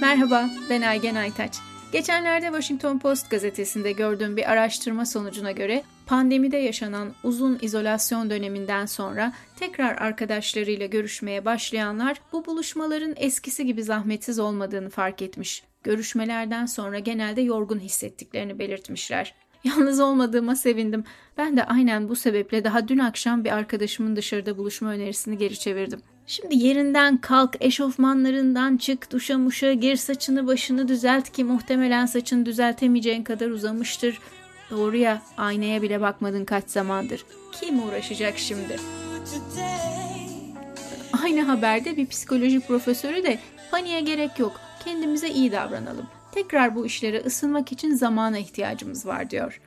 Merhaba, ben Aygen Aytaç. Geçenlerde Washington Post gazetesinde gördüğüm bir araştırma sonucuna göre pandemide yaşanan uzun izolasyon döneminden sonra tekrar arkadaşlarıyla görüşmeye başlayanlar bu buluşmaların eskisi gibi zahmetsiz olmadığını fark etmiş. Görüşmelerden sonra genelde yorgun hissettiklerini belirtmişler. Yalnız olmadığıma sevindim. Ben de aynen bu sebeple daha dün akşam bir arkadaşımın dışarıda buluşma önerisini geri çevirdim. Şimdi yerinden kalk, eşofmanlarından çık, duşa muşa gir, saçını başını düzelt ki muhtemelen saçını düzeltemeyeceğin kadar uzamıştır. Doğru ya, aynaya bile bakmadın kaç zamandır. Kim uğraşacak şimdi? Aynı haberde bir psikoloji profesörü de paniğe gerek yok, kendimize iyi davranalım. Tekrar bu işlere ısınmak için zamana ihtiyacımız var diyor.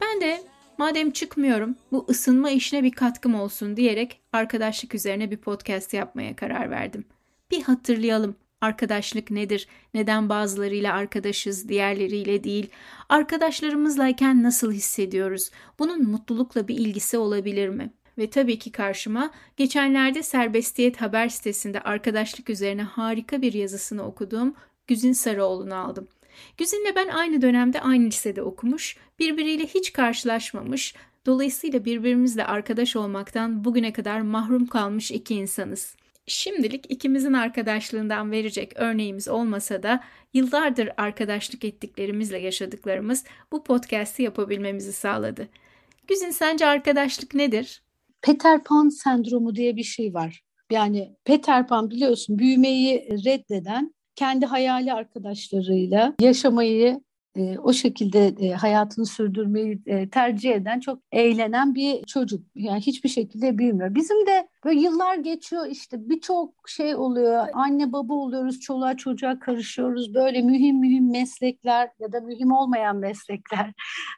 Ben de madem çıkmıyorum bu ısınma işine bir katkım olsun diyerek arkadaşlık üzerine bir podcast yapmaya karar verdim. Bir hatırlayalım arkadaşlık nedir, neden bazılarıyla arkadaşız diğerleriyle değil, arkadaşlarımızlayken nasıl hissediyoruz, bunun mutlulukla bir ilgisi olabilir mi? Ve tabii ki karşıma geçenlerde Serbestiyet haber sitesinde arkadaşlık üzerine harika bir yazısını okuduğum Güzin Sarıoğlu'nu aldım. Güzin'le ben aynı dönemde aynı lisede okumuş, birbiriyle hiç karşılaşmamış, dolayısıyla birbirimizle arkadaş olmaktan bugüne kadar mahrum kalmış iki insanız. Şimdilik ikimizin arkadaşlığından verecek örneğimiz olmasa da yıllardır arkadaşlık ettiklerimizle yaşadıklarımız bu podcast'i yapabilmemizi sağladı. Güzin, sence arkadaşlık nedir? Peter Pan sendromu diye bir şey var. Yani Peter Pan biliyorsun büyümeyi reddeden, kendi hayali arkadaşlarıyla yaşamayı, o şekilde hayatını sürdürmeyi tercih eden, çok eğlenen bir çocuk. Yani hiçbir şekilde büyümüyor. Bizim de böyle yıllar geçiyor işte, birçok şey oluyor. Anne baba oluyoruz, çoluğa çocuğa karışıyoruz. Böyle mühim meslekler ya da mühim olmayan meslekler.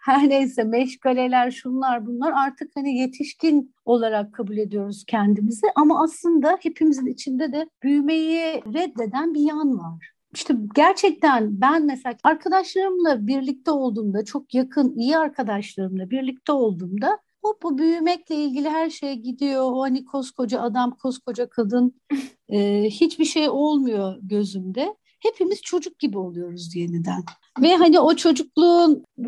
Her neyse, meşgaleler, şunlar bunlar, artık hani yetişkin olarak kabul ediyoruz kendimizi. Ama aslında hepimizin içinde de büyümeyi reddeden bir yan var. İşte gerçekten ben mesela arkadaşlarımla birlikte olduğumda, çok yakın, iyi arkadaşlarımla birlikte olduğumda bu büyümekle ilgili her şeye gidiyor. O hani koskoca adam, koskoca kadın hiçbir şey olmuyor gözümde. Hepimiz çocuk gibi oluyoruz yeniden. Ve hani o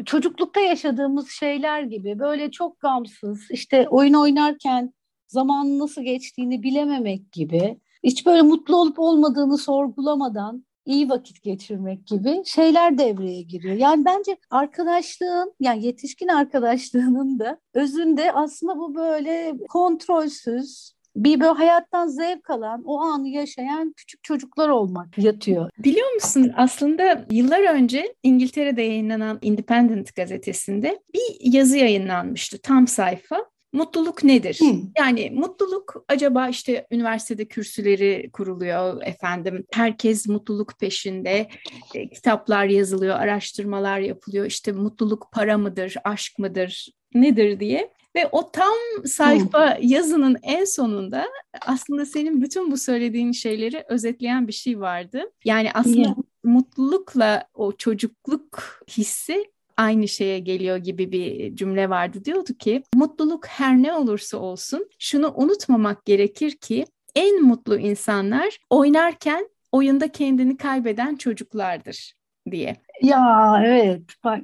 çocuklukta yaşadığımız şeyler gibi böyle çok gamsız, işte oyun oynarken zamanın nasıl geçtiğini bilememek gibi, hiç böyle mutlu olup olmadığını sorgulamadan iyi vakit geçirmek gibi şeyler devreye giriyor. Yani bence arkadaşlığın, yani yetişkin arkadaşlığının da özünde aslında bu böyle kontrolsüz, bir böyle hayattan zevk alan, o anı yaşayan küçük çocuklar olmak yatıyor. Biliyor musun, aslında yıllar önce İngiltere'de yayınlanan Independent gazetesinde bir yazı yayınlanmıştı, tam sayfa. Mutluluk nedir? Yani mutluluk acaba işte üniversitede kürsüleri kuruluyor efendim. Herkes mutluluk peşinde. Kitaplar yazılıyor, araştırmalar yapılıyor. İşte mutluluk para mıdır, aşk mıdır, nedir diye. Ve o tam sayfa yazının en sonunda aslında senin bütün bu söylediğin şeyleri özetleyen bir şey vardı. Yani aslında mutlulukla o çocukluk hissi aynı şeye geliyor gibi bir cümle vardı. Diyordu ki mutluluk her ne olursa olsun şunu unutmamak gerekir ki en mutlu insanlar oynarken oyunda kendini kaybeden çocuklardır diye. Ya evet bak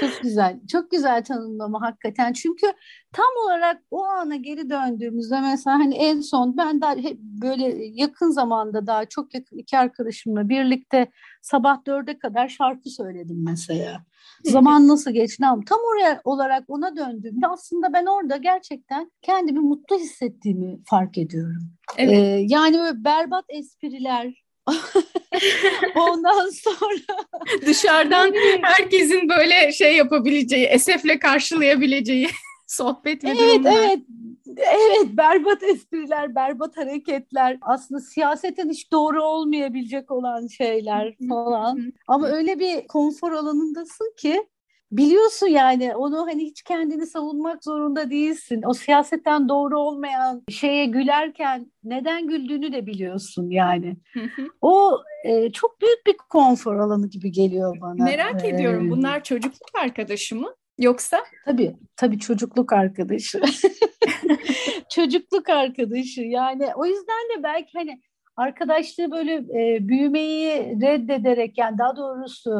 çok güzel, çok güzel tanımlama hakikaten, çünkü tam olarak o ana geri döndüğümüzde mesela hani en son ben daha böyle yakın zamanda daha çok yakın iki arkadaşımla birlikte sabah 4'e kadar şarkı söyledim mesela. Zaman nasıl geçti? Tam oraya olarak ona döndüğümde aslında ben orada gerçekten kendimi mutlu hissettiğimi fark ediyorum. Evet. Yani böyle berbat espriler ondan sonra dışarıdan herkesin böyle şey yapabileceği, esefle karşılayabileceği sohbet ve durumlar. Evet, berbat espriler, berbat hareketler, aslında siyaseten hiç doğru olmayabilecek olan şeyler falan. Ama öyle bir konfor alanındasın ki biliyorsun yani onu, hani hiç kendini savunmak zorunda değilsin. O siyasetten doğru olmayan şeye gülerken neden güldüğünü de biliyorsun yani. O çok büyük bir konfor alanı gibi geliyor bana. Merak ediyorum, bunlar çocukluk arkadaşı mı yoksa? Tabii çocukluk arkadaşı. Çocukluk arkadaşı yani, o yüzden de belki hani arkadaşlığı böyle büyümeyi reddederek, yani daha doğrusu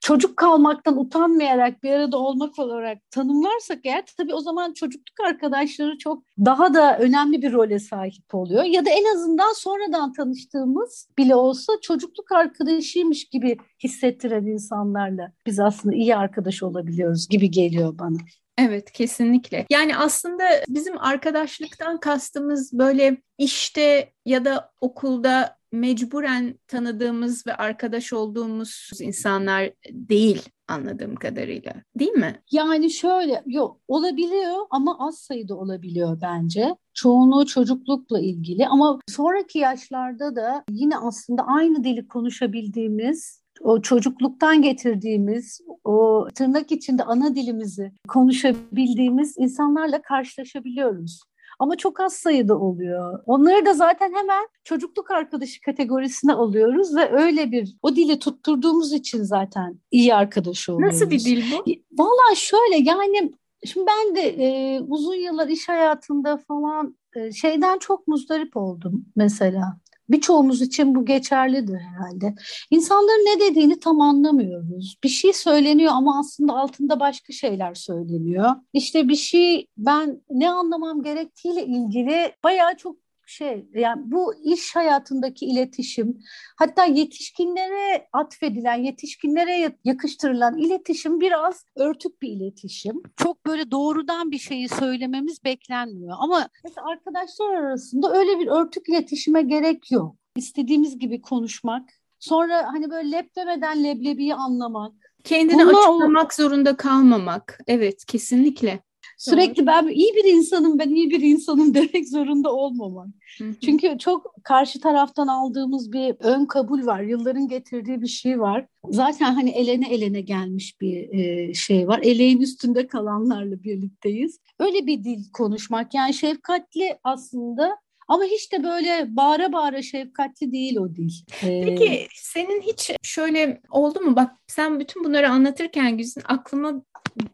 çocuk kalmaktan utanmayarak bir arada olmak olarak tanımlarsak eğer, tabii o zaman çocukluk arkadaşları çok daha da önemli bir role sahip oluyor. Ya da en azından sonradan tanıştığımız bile olsa çocukluk arkadaşıymış gibi hissettiren insanlarla biz aslında iyi arkadaş olabiliyoruz gibi geliyor bana. Evet, kesinlikle. Yani aslında bizim arkadaşlıktan kastımız böyle işte ya da okulda mecburen tanıdığımız ve arkadaş olduğumuz insanlar değil anladığım kadarıyla. Değil mi? Yani şöyle, yok, olabiliyor ama az sayıda olabiliyor bence. Çoğunluğu çocuklukla ilgili ama sonraki yaşlarda da yine aslında aynı dili konuşabildiğimiz, o çocukluktan getirdiğimiz, o tırnak içinde ana dilimizi konuşabildiğimiz insanlarla karşılaşabiliyoruz. Ama çok az sayıda oluyor. Onları da zaten hemen çocukluk arkadaşı kategorisine alıyoruz ve öyle bir, o dili tutturduğumuz için zaten iyi arkadaş oluyoruz. Nasıl bir dil bu? Vallahi şöyle, yani şimdi ben de uzun yıllar iş hayatında falan şeyden çok muzdarip oldum mesela. Birçoğumuz için bu geçerlidir herhalde. İnsanların ne dediğini tam anlamıyoruz. Bir şey söyleniyor ama aslında altında başka şeyler söyleniyor. İşte bir şey, ben ne anlamam gerektiğiyle ilgili bayağı çok şey, yani bu iş hayatındaki iletişim, hatta yetişkinlere atfedilen, yetişkinlere yakıştırılan iletişim biraz örtük bir iletişim. Çok böyle doğrudan bir şeyi söylememiz beklenmiyor. Ama mesela arkadaşlar arasında öyle bir örtük iletişime gerek yok. İstediğimiz gibi konuşmak, sonra hani böyle leblemeden leblebiyi anlamak. Kendini açıklamak zorunda kalmamak. Evet, kesinlikle. Sürekli ben iyi bir insanım demek zorunda olmamak. Çünkü çok karşı taraftan aldığımız bir ön kabul var. Yılların getirdiği bir şey var. Zaten hani elene elene gelmiş bir şey var. Eleğin üstünde kalanlarla birlikteyiz. Öyle bir dil konuşmak, yani şefkatli aslında. Ama hiç de böyle bağıra bağıra şefkatli değil o dil. Peki senin hiç şöyle oldu mu? Bak, sen bütün bunları anlatırken Güzin, aklıma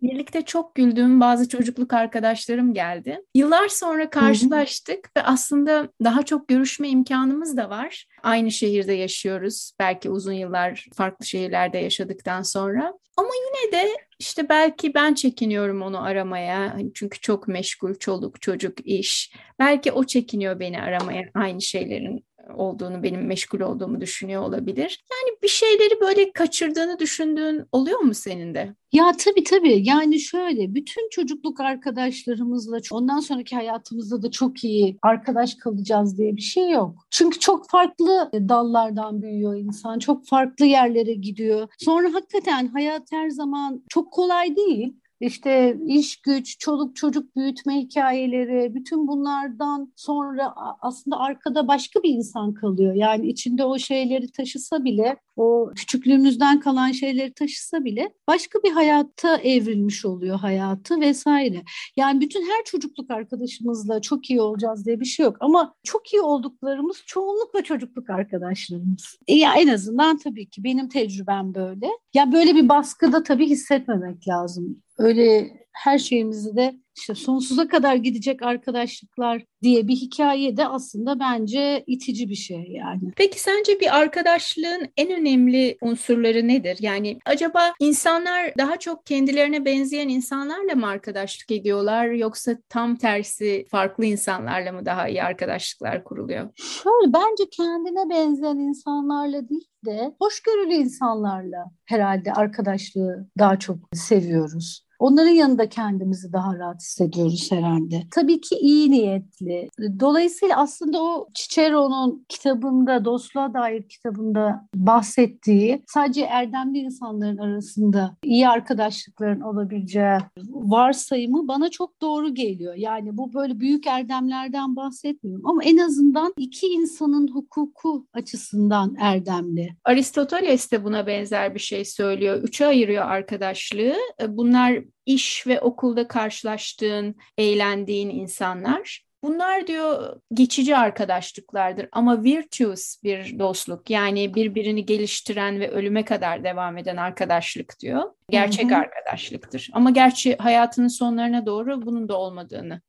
birlikte çok güldüğüm bazı çocukluk arkadaşlarım geldi. Yıllar sonra karşılaştık ve aslında daha çok görüşme imkanımız da var. Aynı şehirde yaşıyoruz. Belki uzun yıllar farklı şehirlerde yaşadıktan sonra. Ama yine de işte belki ben çekiniyorum onu aramaya. Çünkü çok meşgul, çoluk, çocuk, iş. Belki o çekiniyor beni aramaya, aynı şeylerin olduğunu, benim meşgul olduğumu düşünüyor olabilir. Yani bir şeyleri böyle kaçırdığını düşündüğün oluyor mu senin de? Ya tabii. Yani şöyle, bütün çocukluk arkadaşlarımızla ondan sonraki hayatımızda da çok iyi arkadaş kalacağız diye bir şey yok. Çünkü çok farklı dallardan büyüyor insan. Çok farklı yerlere gidiyor. Sonra hakikaten hayat her zaman çok kolay değil. İşte iş güç, çoluk çocuk büyütme hikayeleri, bütün bunlardan sonra aslında arkada başka bir insan kalıyor. Yani içinde o şeyleri taşısa bile, o küçüklüğümüzden kalan şeyleri taşısa bile başka bir hayata evrilmiş oluyor hayatı vesaire. Yani bütün her çocukluk arkadaşımızla çok iyi olacağız diye bir şey yok. Ama çok iyi olduklarımız çoğunlukla çocukluk arkadaşlarımız. Ya en azından tabii ki benim tecrübem böyle. Ya böyle bir baskıda tabii hissetmemek lazım. Öyle her şeyimizi de işte sonsuza kadar gidecek arkadaşlıklar diye bir hikaye de aslında bence itici bir şey yani. Peki sence bir arkadaşlığın en önemli unsurları nedir? Yani acaba insanlar daha çok kendilerine benzeyen insanlarla mı arkadaşlık ediyorlar, yoksa tam tersi farklı insanlarla mı daha iyi arkadaşlıklar kuruluyor? Şöyle, bence kendine benzeyen insanlarla değil de hoşgörülü insanlarla herhalde arkadaşlığı daha çok seviyoruz. Onların yanında kendimizi daha rahat hissediyoruz herhalde. Tabii ki iyi niyetli. Dolayısıyla aslında o Cicero'nun kitabında, Dostluğa Dair kitabında bahsettiği, sadece erdemli insanların arasında iyi arkadaşlıkların olabileceği varsayımı bana çok doğru geliyor. Yani bu böyle büyük erdemlerden bahsetmiyorum ama en azından iki insanın hukuku açısından erdemli. Aristoteles de buna benzer bir şey söylüyor. Üçe ayırıyor arkadaşlığı. Bunlar iş ve okulda karşılaştığın, eğlendiğin insanlar. Bunlar diyor geçici arkadaşlıklardır ama virtuous bir dostluk, yani birbirini geliştiren ve ölüme kadar devam eden arkadaşlık diyor. Gerçek arkadaşlıktır. Ama gerçi hayatının sonlarına doğru bunun da olmadığını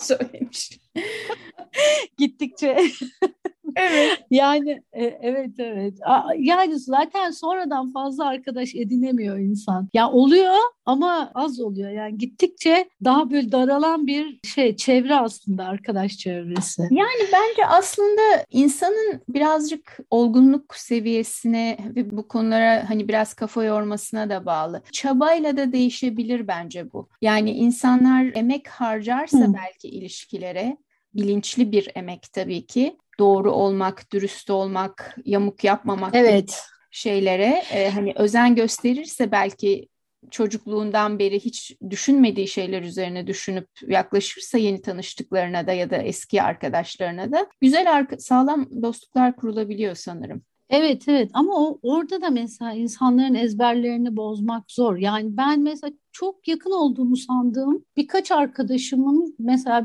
söylemiş. Gittikçe Evet. Yani evet. Yani zaten sonradan fazla arkadaş edinemiyor insan. Ya oluyor ama az oluyor. Yani gittikçe daha böyle daralan bir çevre aslında, arkadaş çevresi. Yani bence aslında insanın birazcık olgunluk seviyesine ve bu konulara hani biraz kafa yormasına da bağlı. Çabayla da değişebilir bence bu. Yani insanlar emek harcarsa belki ilişkilere, bilinçli bir emek tabii ki, doğru olmak, dürüst olmak, yamuk yapmamak gibi şeylere hani özen gösterirse belki çocukluğundan beri hiç düşünmediği şeyler üzerine düşünüp yaklaşırsa yeni tanıştıklarına da ya da eski arkadaşlarına da güzel sağlam dostluklar kurulabiliyor sanırım. Evet ama orada da mesela insanların ezberlerini bozmak zor. Yani ben mesela çok yakın olduğumu sandığım birkaç arkadaşımın mesela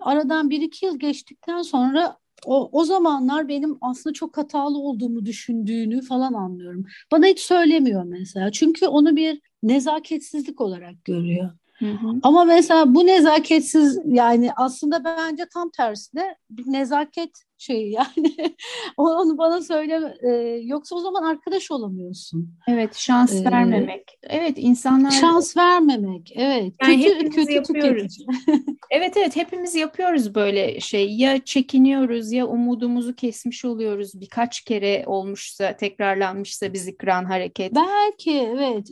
aradan 1-2 yıl geçtikten sonra o zamanlar benim aslında çok hatalı olduğumu düşündüğünü falan anlıyorum. Bana hiç söylemiyor mesela. Çünkü onu bir nezaketsizlik olarak görüyor. Hı-hı. Ama mesela bu nezaketsiz, yani aslında bence tam tersine bir nezaket yani onu bana söyle, yoksa o zaman arkadaş olamıyorsun. Evet, şans vermemek. Evet, insanlar şans vermemek. Evet. Yani kötü yapıyoruz. Evet, hepimiz yapıyoruz böyle ya çekiniyoruz ya umudumuzu kesmiş oluyoruz. Birkaç kere olmuşsa, tekrarlanmışsa bir zikran hareket. Belki evet.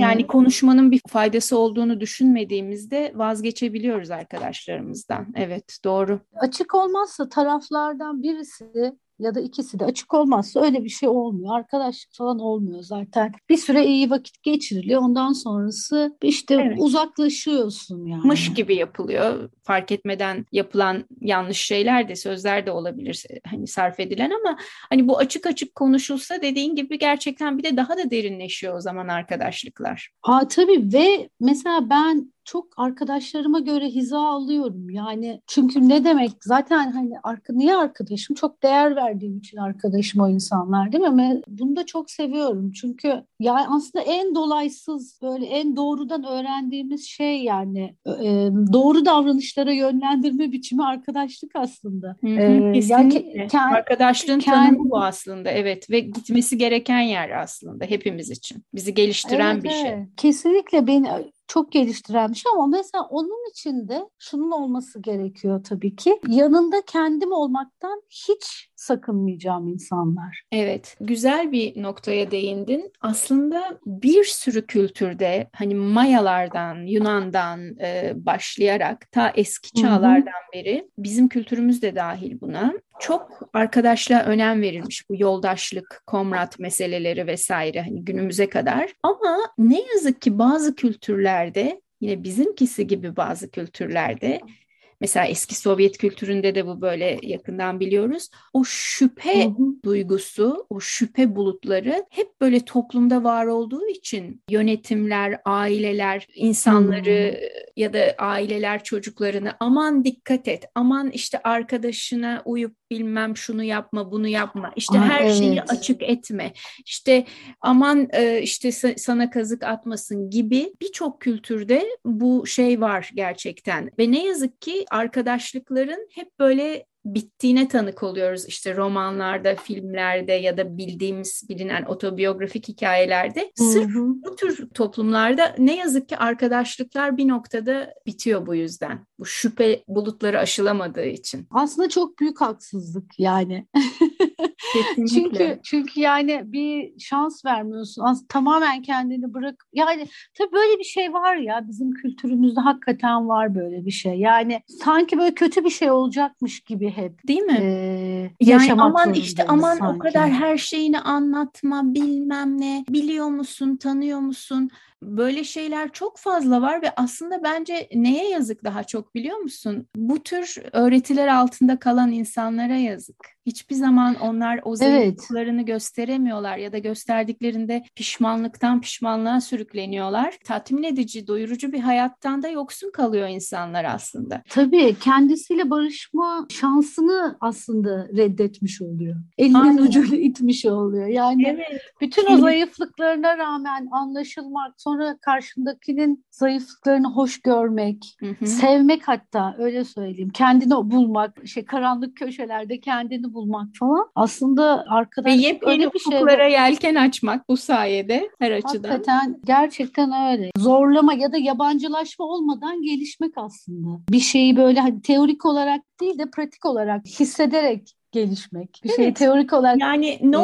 Yani konuşmanın bir faydası olduğunu düşünmediğimizde vazgeçebiliyoruz arkadaşlarımızdan. Evet, doğru. Açık olmazsa taraflardan birisi ya da ikisi de açık olmazsa öyle bir şey olmuyor. Arkadaşlık falan olmuyor zaten. Bir süre iyi vakit geçiriliyor. Ondan sonrası uzaklaşıyorsun yani. Mış gibi yapılıyor. Fark etmeden yapılan yanlış şeyler de, sözler de olabilir hani sarf edilen, ama hani bu açık konuşulsa dediğin gibi gerçekten bir de daha da derinleşiyor o zaman arkadaşlıklar. Tabii ve mesela ben çok arkadaşlarıma göre hiza alıyorum. Yani çünkü ne demek zaten hani niye arkadaşım? Çok değer verdiğim için arkadaşım o insanlar, değil mi? Bunu da çok seviyorum. Çünkü yani aslında en dolaysız, böyle en doğrudan öğrendiğimiz şey yani doğru davranışlara yönlendirme biçimi arkadaşlık aslında. Kesinlikle. Yani arkadaşlığın tanımı bu aslında. Evet, ve gitmesi gereken yer aslında hepimiz için. Bizi geliştiren bir şey. Kesinlikle beni çok geliştiren bir şey, ama mesela onun için de şunun olması gerekiyor tabii ki. Yanında kendim olmaktan hiç sakınmayacağım insanlar. Evet, güzel bir noktaya değindin. Aslında bir sürü kültürde hani Mayalardan, Yunan'dan başlayarak ta eski çağlardan beri, bizim kültürümüz de dahil buna, çok arkadaşlığa önem verilmiş, bu yoldaşlık, komrat meseleleri vesaire hani günümüze kadar. Ama ne yazık ki bazı kültürlerde, yine bizimkisi gibi bazı kültürlerde, mesela eski Sovyet kültüründe de bu böyle yakından biliyoruz. O şüphe duygusu, o şüphe bulutları hep böyle toplumda var olduğu için yönetimler, aileler, insanları ya da aileler çocuklarını aman dikkat et, aman arkadaşına uyup bilmem şunu yapma, bunu yapma, şeyi açık etme, aman sana kazık atmasın gibi birçok kültürde bu var gerçekten. Ve ne yazık ki arkadaşlıkların hep böyle bittiğine tanık oluyoruz. Romanlarda, filmlerde ya da bildiğimiz, bilinen otobiyografik hikayelerde. Sırf bu tür toplumlarda ne yazık ki arkadaşlıklar bir noktada bitiyor bu yüzden. Bu şüphe bulutları aşılamadığı için. Aslında çok büyük haksızlık yani. Kesinlikle. Çünkü yani bir şans vermiyorsun. Aslında tamamen kendini bırak. Yani tabii böyle bir şey var ya, bizim kültürümüzde hakikaten var böyle bir şey. Yani sanki böyle kötü bir şey olacakmış gibi hep. Değil mi? Yani aman sanki. O kadar her şeyini anlatma, bilmem ne. Biliyor musun, tanıyor musun? Böyle şeyler çok fazla var ve aslında bence neye yazık daha çok biliyor musun? Bu tür öğretiler altında kalan insanlara yazık. Hiçbir zaman onlar o zayıflıklarını gösteremiyorlar ya da gösterdiklerinde pişmanlıktan pişmanlığa sürükleniyorlar. Tatmin edici, doyurucu bir hayattan da yoksun kalıyor insanlar aslında. Tabii kendisiyle barışma şansını aslında reddetmiş oluyor. Elinin ucuyla itmiş oluyor. Yani bütün o zayıflıklarına rağmen anlaşılmak, sonra karşındakinin zayıflıklarını hoş görmek, sevmek hatta öyle söyleyeyim. Kendini bulmak, karanlık köşelerde kendini bulmak falan. Aslında arkadaşlık yepyeni ufuklara yelken açmak bu sayede her açıdan. Hakikaten gerçekten öyle. Zorlama ya da yabancılaşma olmadan gelişmek aslında. Bir şeyi böyle teorik olarak değil de pratik olarak hissederek gelişmek. Bir şey teorik olarak. Yani ne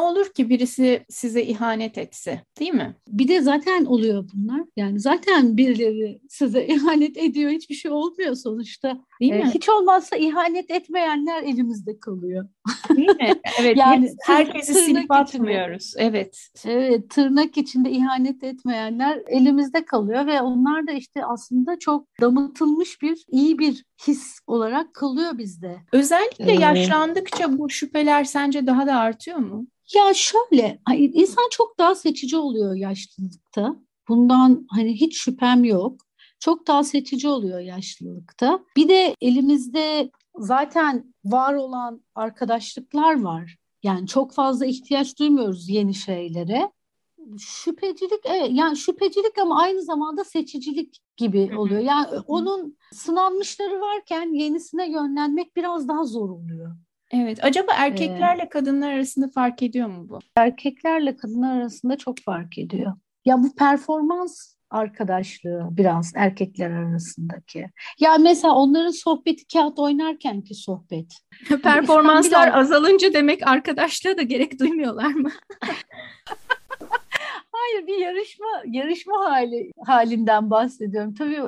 olur ki birisi size ihanet etse, değil mi? Bir de zaten oluyor bunlar. Yani zaten birileri size ihanet ediyor. Hiçbir şey olmuyor sonuçta. Değil mi? Hiç olmazsa ihanet etmeyenler elimizde kalıyor. Değil mi? Evet. Yani herkesi silip atmıyoruz. Evet. Evet. Tırnak içinde ihanet etmeyenler elimizde kalıyor ve onlar da işte aslında çok damıtılmış bir iyi bir his olarak kalıyor bizde. Özellikle yaşlandıkça bu şüpheler sence daha da artıyor mu? Ya şöyle, insan çok daha seçici oluyor yaşlılıkta. Bundan hiç şüphem yok. Çok daha seçici oluyor yaşlılıkta. Bir de elimizde zaten var olan arkadaşlıklar var. Yani çok fazla ihtiyaç duymuyoruz yeni şeylere. Şüphecilik ama aynı zamanda seçicilik gibi oluyor. Yani onun sınanmışları varken yenisine yönlenmek biraz daha zor oluyor. Evet. Acaba erkeklerle kadınlar arasında fark ediyor mu bu? Erkeklerle kadınlar arasında çok fark ediyor. Ya bu performans arkadaşlığı biraz erkekler arasındaki. Ya mesela onların sohbeti kağıt oynarkenki sohbet. Performanslar azalınca demek arkadaşlığa da gerek duymuyorlar mı? Hayır, bir yarışma halinden bahsediyorum. Tabii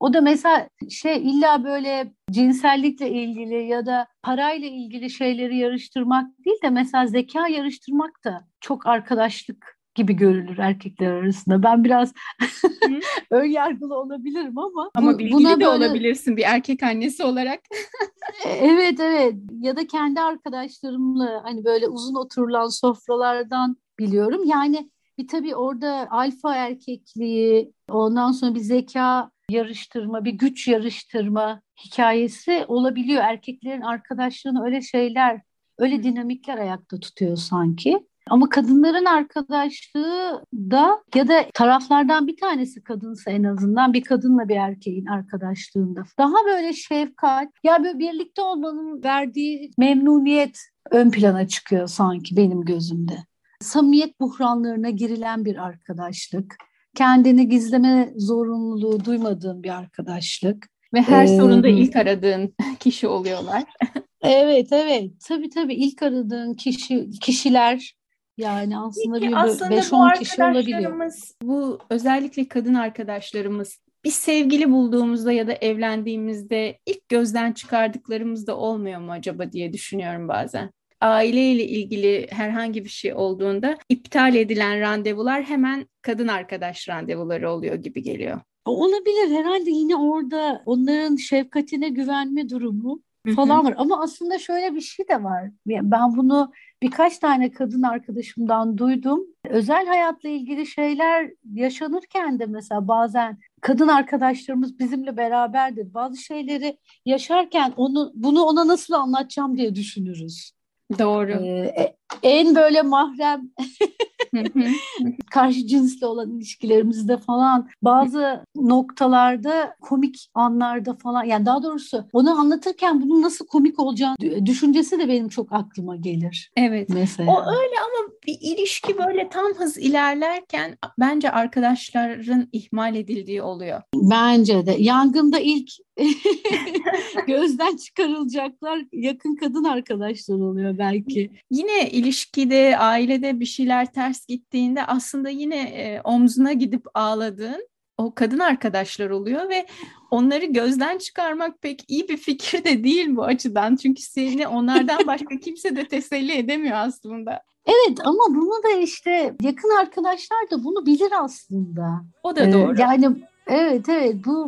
o da mesela illa böyle cinsellikle ilgili ya da parayla ilgili şeyleri yarıştırmak değil de mesela zeka yarıştırmak da çok arkadaşlık gibi görülür erkekler arasında. Ben biraz ön yargılı olabilirim ama bilgili buna de böyle olabilirsin bir erkek annesi olarak. Evet ya da kendi arkadaşlarımla böyle uzun oturulan sofralardan biliyorum. Yani bir tabii orada alfa erkekliği, ondan sonra bir zeka yarıştırma, bir güç yarıştırma hikayesi olabiliyor. Erkeklerin arkadaşlığını öyle şeyler, öyle dinamikler ayakta tutuyor sanki. Ama kadınların arkadaşlığı da ya da taraflardan bir tanesi kadınsa en azından bir kadınla bir erkeğin arkadaşlığında daha böyle şefkat, ya böyle birlikte olmanın verdiği memnuniyet ön plana çıkıyor sanki benim gözümde. Samimiyet buhranlarına girilen bir arkadaşlık, kendini gizleme zorunluluğu duymadığın bir arkadaşlık. Ve her sorunda ilk aradığın kişi oluyorlar. Evet. Tabii ilk aradığın kişiler yani aslında bir 5-10 kişi olabiliyor. Bu özellikle kadın arkadaşlarımız bir sevgili bulduğumuzda ya da evlendiğimizde ilk gözden çıkardıklarımız da olmuyor mu acaba diye düşünüyorum bazen. Aileyle ilgili herhangi bir şey olduğunda iptal edilen randevular hemen kadın arkadaş randevuları oluyor gibi geliyor. Olabilir herhalde, yine orada onların şefkatine güvenme durumu falan var. Ama aslında şöyle bir şey de var. Ben bunu birkaç tane kadın arkadaşımdan duydum. Özel hayatla ilgili şeyler yaşanırken de mesela bazen kadın arkadaşlarımız bizimle beraberdir. Bazı şeyleri yaşarken bunu ona nasıl anlatacağım diye düşünürüz. Doğru. En böyle mahrem karşı cinsle olan ilişkilerimizde falan bazı noktalarda, komik anlarda falan, yani daha doğrusu onu anlatırken bunun nasıl komik olacağını düşüncesi de benim çok aklıma gelir. Evet. Mesela. O öyle, ama bir ilişki böyle tam hız ilerlerken bence arkadaşların ihmal edildiği oluyor. Bence de. Yangında ilk gözden çıkarılacaklar yakın kadın arkadaşlar oluyor belki. Yine ilişkide, ailede bir şeyler ters gittiğinde aslında yine omzuna gidip ağladığın o kadın arkadaşlar oluyor ve onları gözden çıkarmak pek iyi bir fikir de değil bu açıdan. Çünkü seni onlardan başka kimse de teselli edemiyor aslında. Evet, ama bunu da işte yakın arkadaşlar da bunu bilir aslında. O da doğru. Evet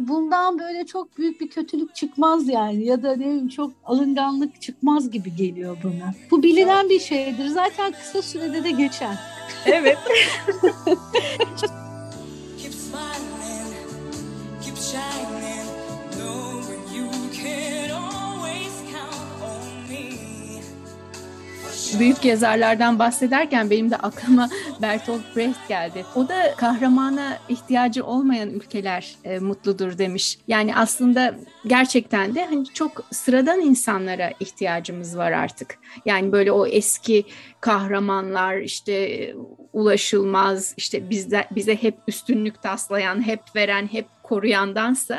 bundan böyle çok büyük bir kötülük çıkmaz yani ya da çok alınganlık çıkmaz gibi geliyor bana. Bu bilinen bir şeydir zaten, kısa sürede de geçer. Evet. Büyük yazarlardan bahsederken benim de aklıma Bertolt Brecht geldi. O da kahramana ihtiyacı olmayan ülkeler mutludur demiş. Yani aslında gerçekten de hani çok sıradan insanlara ihtiyacımız var artık. Yani böyle o eski kahramanlar, işte ulaşılmaz, işte bize hep üstünlük taslayan, hep veren, hep koruyandansa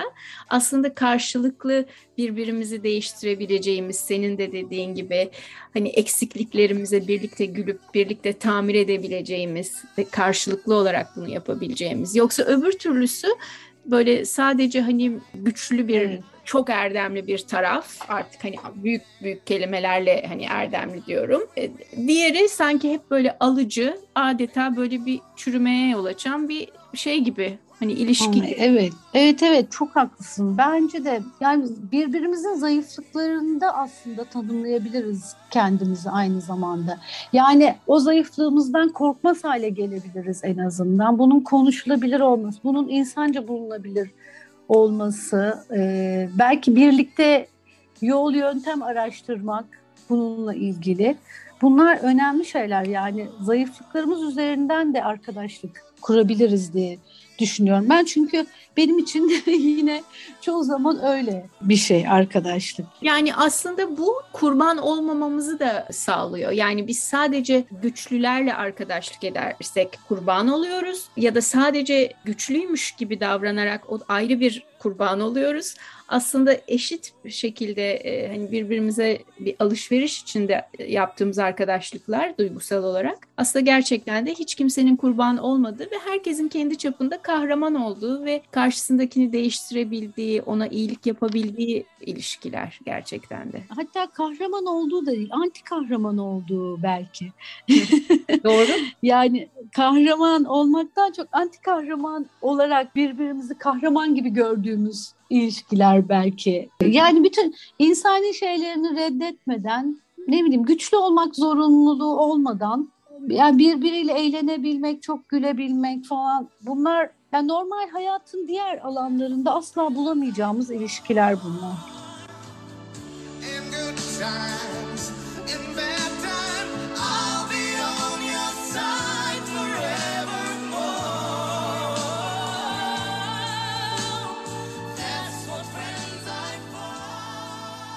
aslında karşılıklı birbirimizi değiştirebileceğimiz, senin de dediğin gibi hani eksikliklerimize birlikte gülüp birlikte tamir edebileceğimiz ve karşılıklı olarak bunu yapabileceğimiz. Yoksa öbür türlüsü böyle sadece hani güçlü bir, çok erdemli bir taraf, artık hani büyük büyük kelimelerle hani erdemli diyorum. Diğeri sanki hep böyle alıcı, adeta böyle bir çürümeye yol açan bir şey gibi. Hani ilişki. Evet, çok haklısın. Bence de yani birbirimizin zayıflıklarını da aslında tanımlayabiliriz kendimizi aynı zamanda. Yani o zayıflığımızdan korkmaz hale gelebiliriz en azından. Bunun konuşulabilir olması, bunun insanca bulunabilir olması, belki birlikte yol yöntem araştırmak bununla ilgili. Bunlar önemli şeyler, yani zayıflıklarımız üzerinden de arkadaşlık kurabiliriz diye düşünüyorum ben, çünkü benim için de yine çoğu zaman öyle bir şey arkadaşlık. Yani aslında bu kurban olmamamızı da sağlıyor. Yani biz sadece güçlülerle arkadaşlık edersek kurban oluyoruz ya da sadece güçlüymüş gibi davranarak o ayrı bir kurban oluyoruz. Aslında eşit şekilde hani birbirimize bir alışveriş içinde yaptığımız arkadaşlıklar duygusal olarak aslında gerçekten de hiç kimsenin kurban olmadığı ve herkesin kendi çapında kahraman olduğu ve karşısındakini değiştirebildiği, ona iyilik yapabildiği ilişkiler gerçekten de. Hatta kahraman olduğu da değil, anti kahraman olduğu belki. Doğru. Yani kahraman olmaktan çok anti kahraman olarak birbirimizi kahraman gibi gördüğümüz ilişkiler belki. Yani bütün insani şeylerini reddetmeden, ne bileyim, güçlü olmak zorunluluğu olmadan, yani birbiriyle eğlenebilmek, çok gülebilmek falan, bunlar yani normal hayatın diğer alanlarında asla bulamayacağımız ilişkiler bunlar.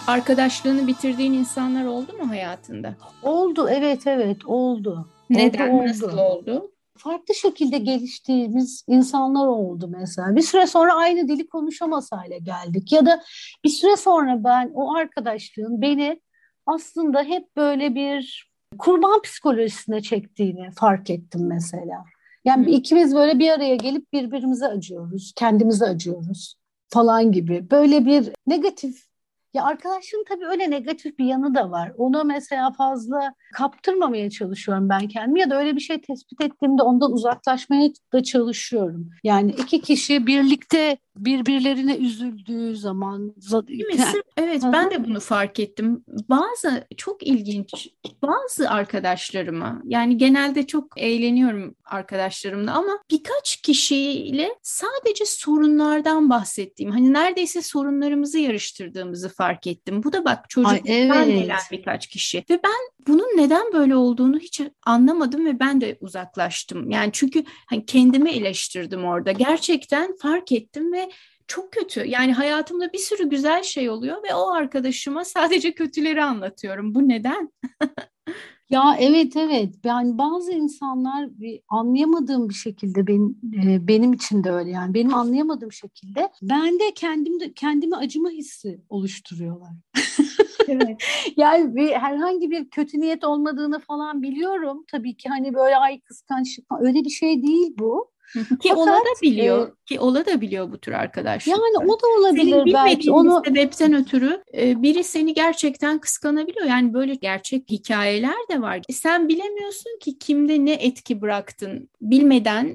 Arkadaşlığını bitirdiğin insanlar oldu mu hayatında? Oldu, evet oldu. Neden? Oldu. Nasıl oldu? Farklı şekilde geliştiğimiz insanlar oldu mesela. Bir süre sonra aynı dili konuşamaz hale geldik. Ya da bir süre sonra ben o arkadaşlığın beni aslında hep böyle bir kurban psikolojisine çektiğini fark ettim mesela. Yani ikimiz böyle bir araya gelip birbirimize acıyoruz, kendimize acıyoruz falan gibi. Böyle bir negatif. Ya arkadaşlığın tabii öyle negatif bir yanı da var. Ona mesela fazla kaptırmamaya çalışıyorum ben kendimi, ya da öyle bir şey tespit ettiğimde ondan uzaklaşmaya da çalışıyorum. Yani iki kişi birlikte birbirlerine üzüldüğü zaman... Evet, ben de bunu fark ettim. Çok ilginç bazı arkadaşlarıma, yani genelde çok eğleniyorum arkadaşlarımla, ama birkaç kişiyle sadece sorunlardan bahsettiğim, hani neredeyse sorunlarımızı yarıştırdığımızı fark ettim. Bu da bak çocukluktan gelen birkaç kişi. Ve ben bunun neden böyle olduğunu hiç anlamadım ve ben de uzaklaştım. Yani çünkü hani kendimi eleştirdim orada. Gerçekten fark ettim ve çok kötü. Yani hayatımda bir sürü güzel şey oluyor ve o arkadaşıma sadece kötüleri anlatıyorum. Bu neden? Ya evet. Yani bazı insanlar anlayamadığım bir şekilde benim için de öyle, yani benim anlayamadığım şekilde bende kendime acıma hissi oluşturuyorlar. Evet. Yani herhangi bir kötü niyet olmadığını falan biliyorum. Tabii ki hani böyle ay kıskançlık falan, öyle bir şey değil bu. Ki ola da biliyor bu tür arkadaşlar. Yani o da olabilir. Senin bilmediğin sebepten ötürü biri seni gerçekten kıskanabiliyor. Yani böyle gerçek hikayeler de var. Sen bilemiyorsun ki kimde ne etki bıraktın. Bilmeden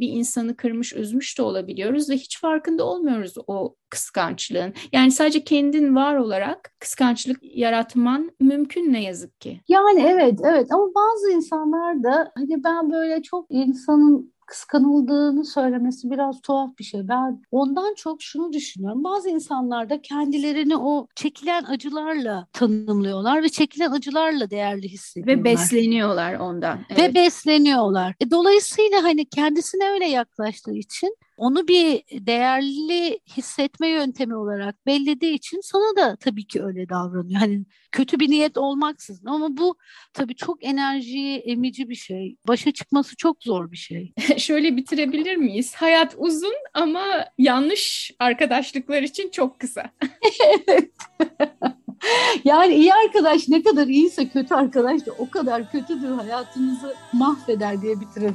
bir insanı kırmış, üzmüş de olabiliyoruz ve hiç farkında olmuyoruz o kıskançlığın. Yani sadece kendin var olarak kıskançlık yaratman mümkün ne yazık ki. Yani evet, ama bazı insanlar da hani ben böyle çok insanın kıskanıldığını söylemesi biraz tuhaf bir şey. Ben ondan çok şunu düşünüyorum. Bazı insanlar da kendilerini o çekilen acılarla tanımlıyorlar ve çekilen acılarla değerli hissediyorlar. Ve besleniyorlar ondan. Evet. Ve besleniyorlar. Dolayısıyla hani kendisine öyle yaklaştığı için onu bir değerli hissetme yöntemi olarak bellediği için sana da tabii ki öyle davranıyor. Hani kötü bir niyet olmaksızın, ama bu tabii çok enerjiyi emici bir şey. Başa çıkması çok zor bir şey. Şöyle bitirebilir miyiz? Hayat uzun ama yanlış arkadaşlıklar için çok kısa. Evet. Yani iyi arkadaş ne kadar iyiyse kötü arkadaş da o kadar kötüdür, hayatınızı mahveder diye bitirebiliriz.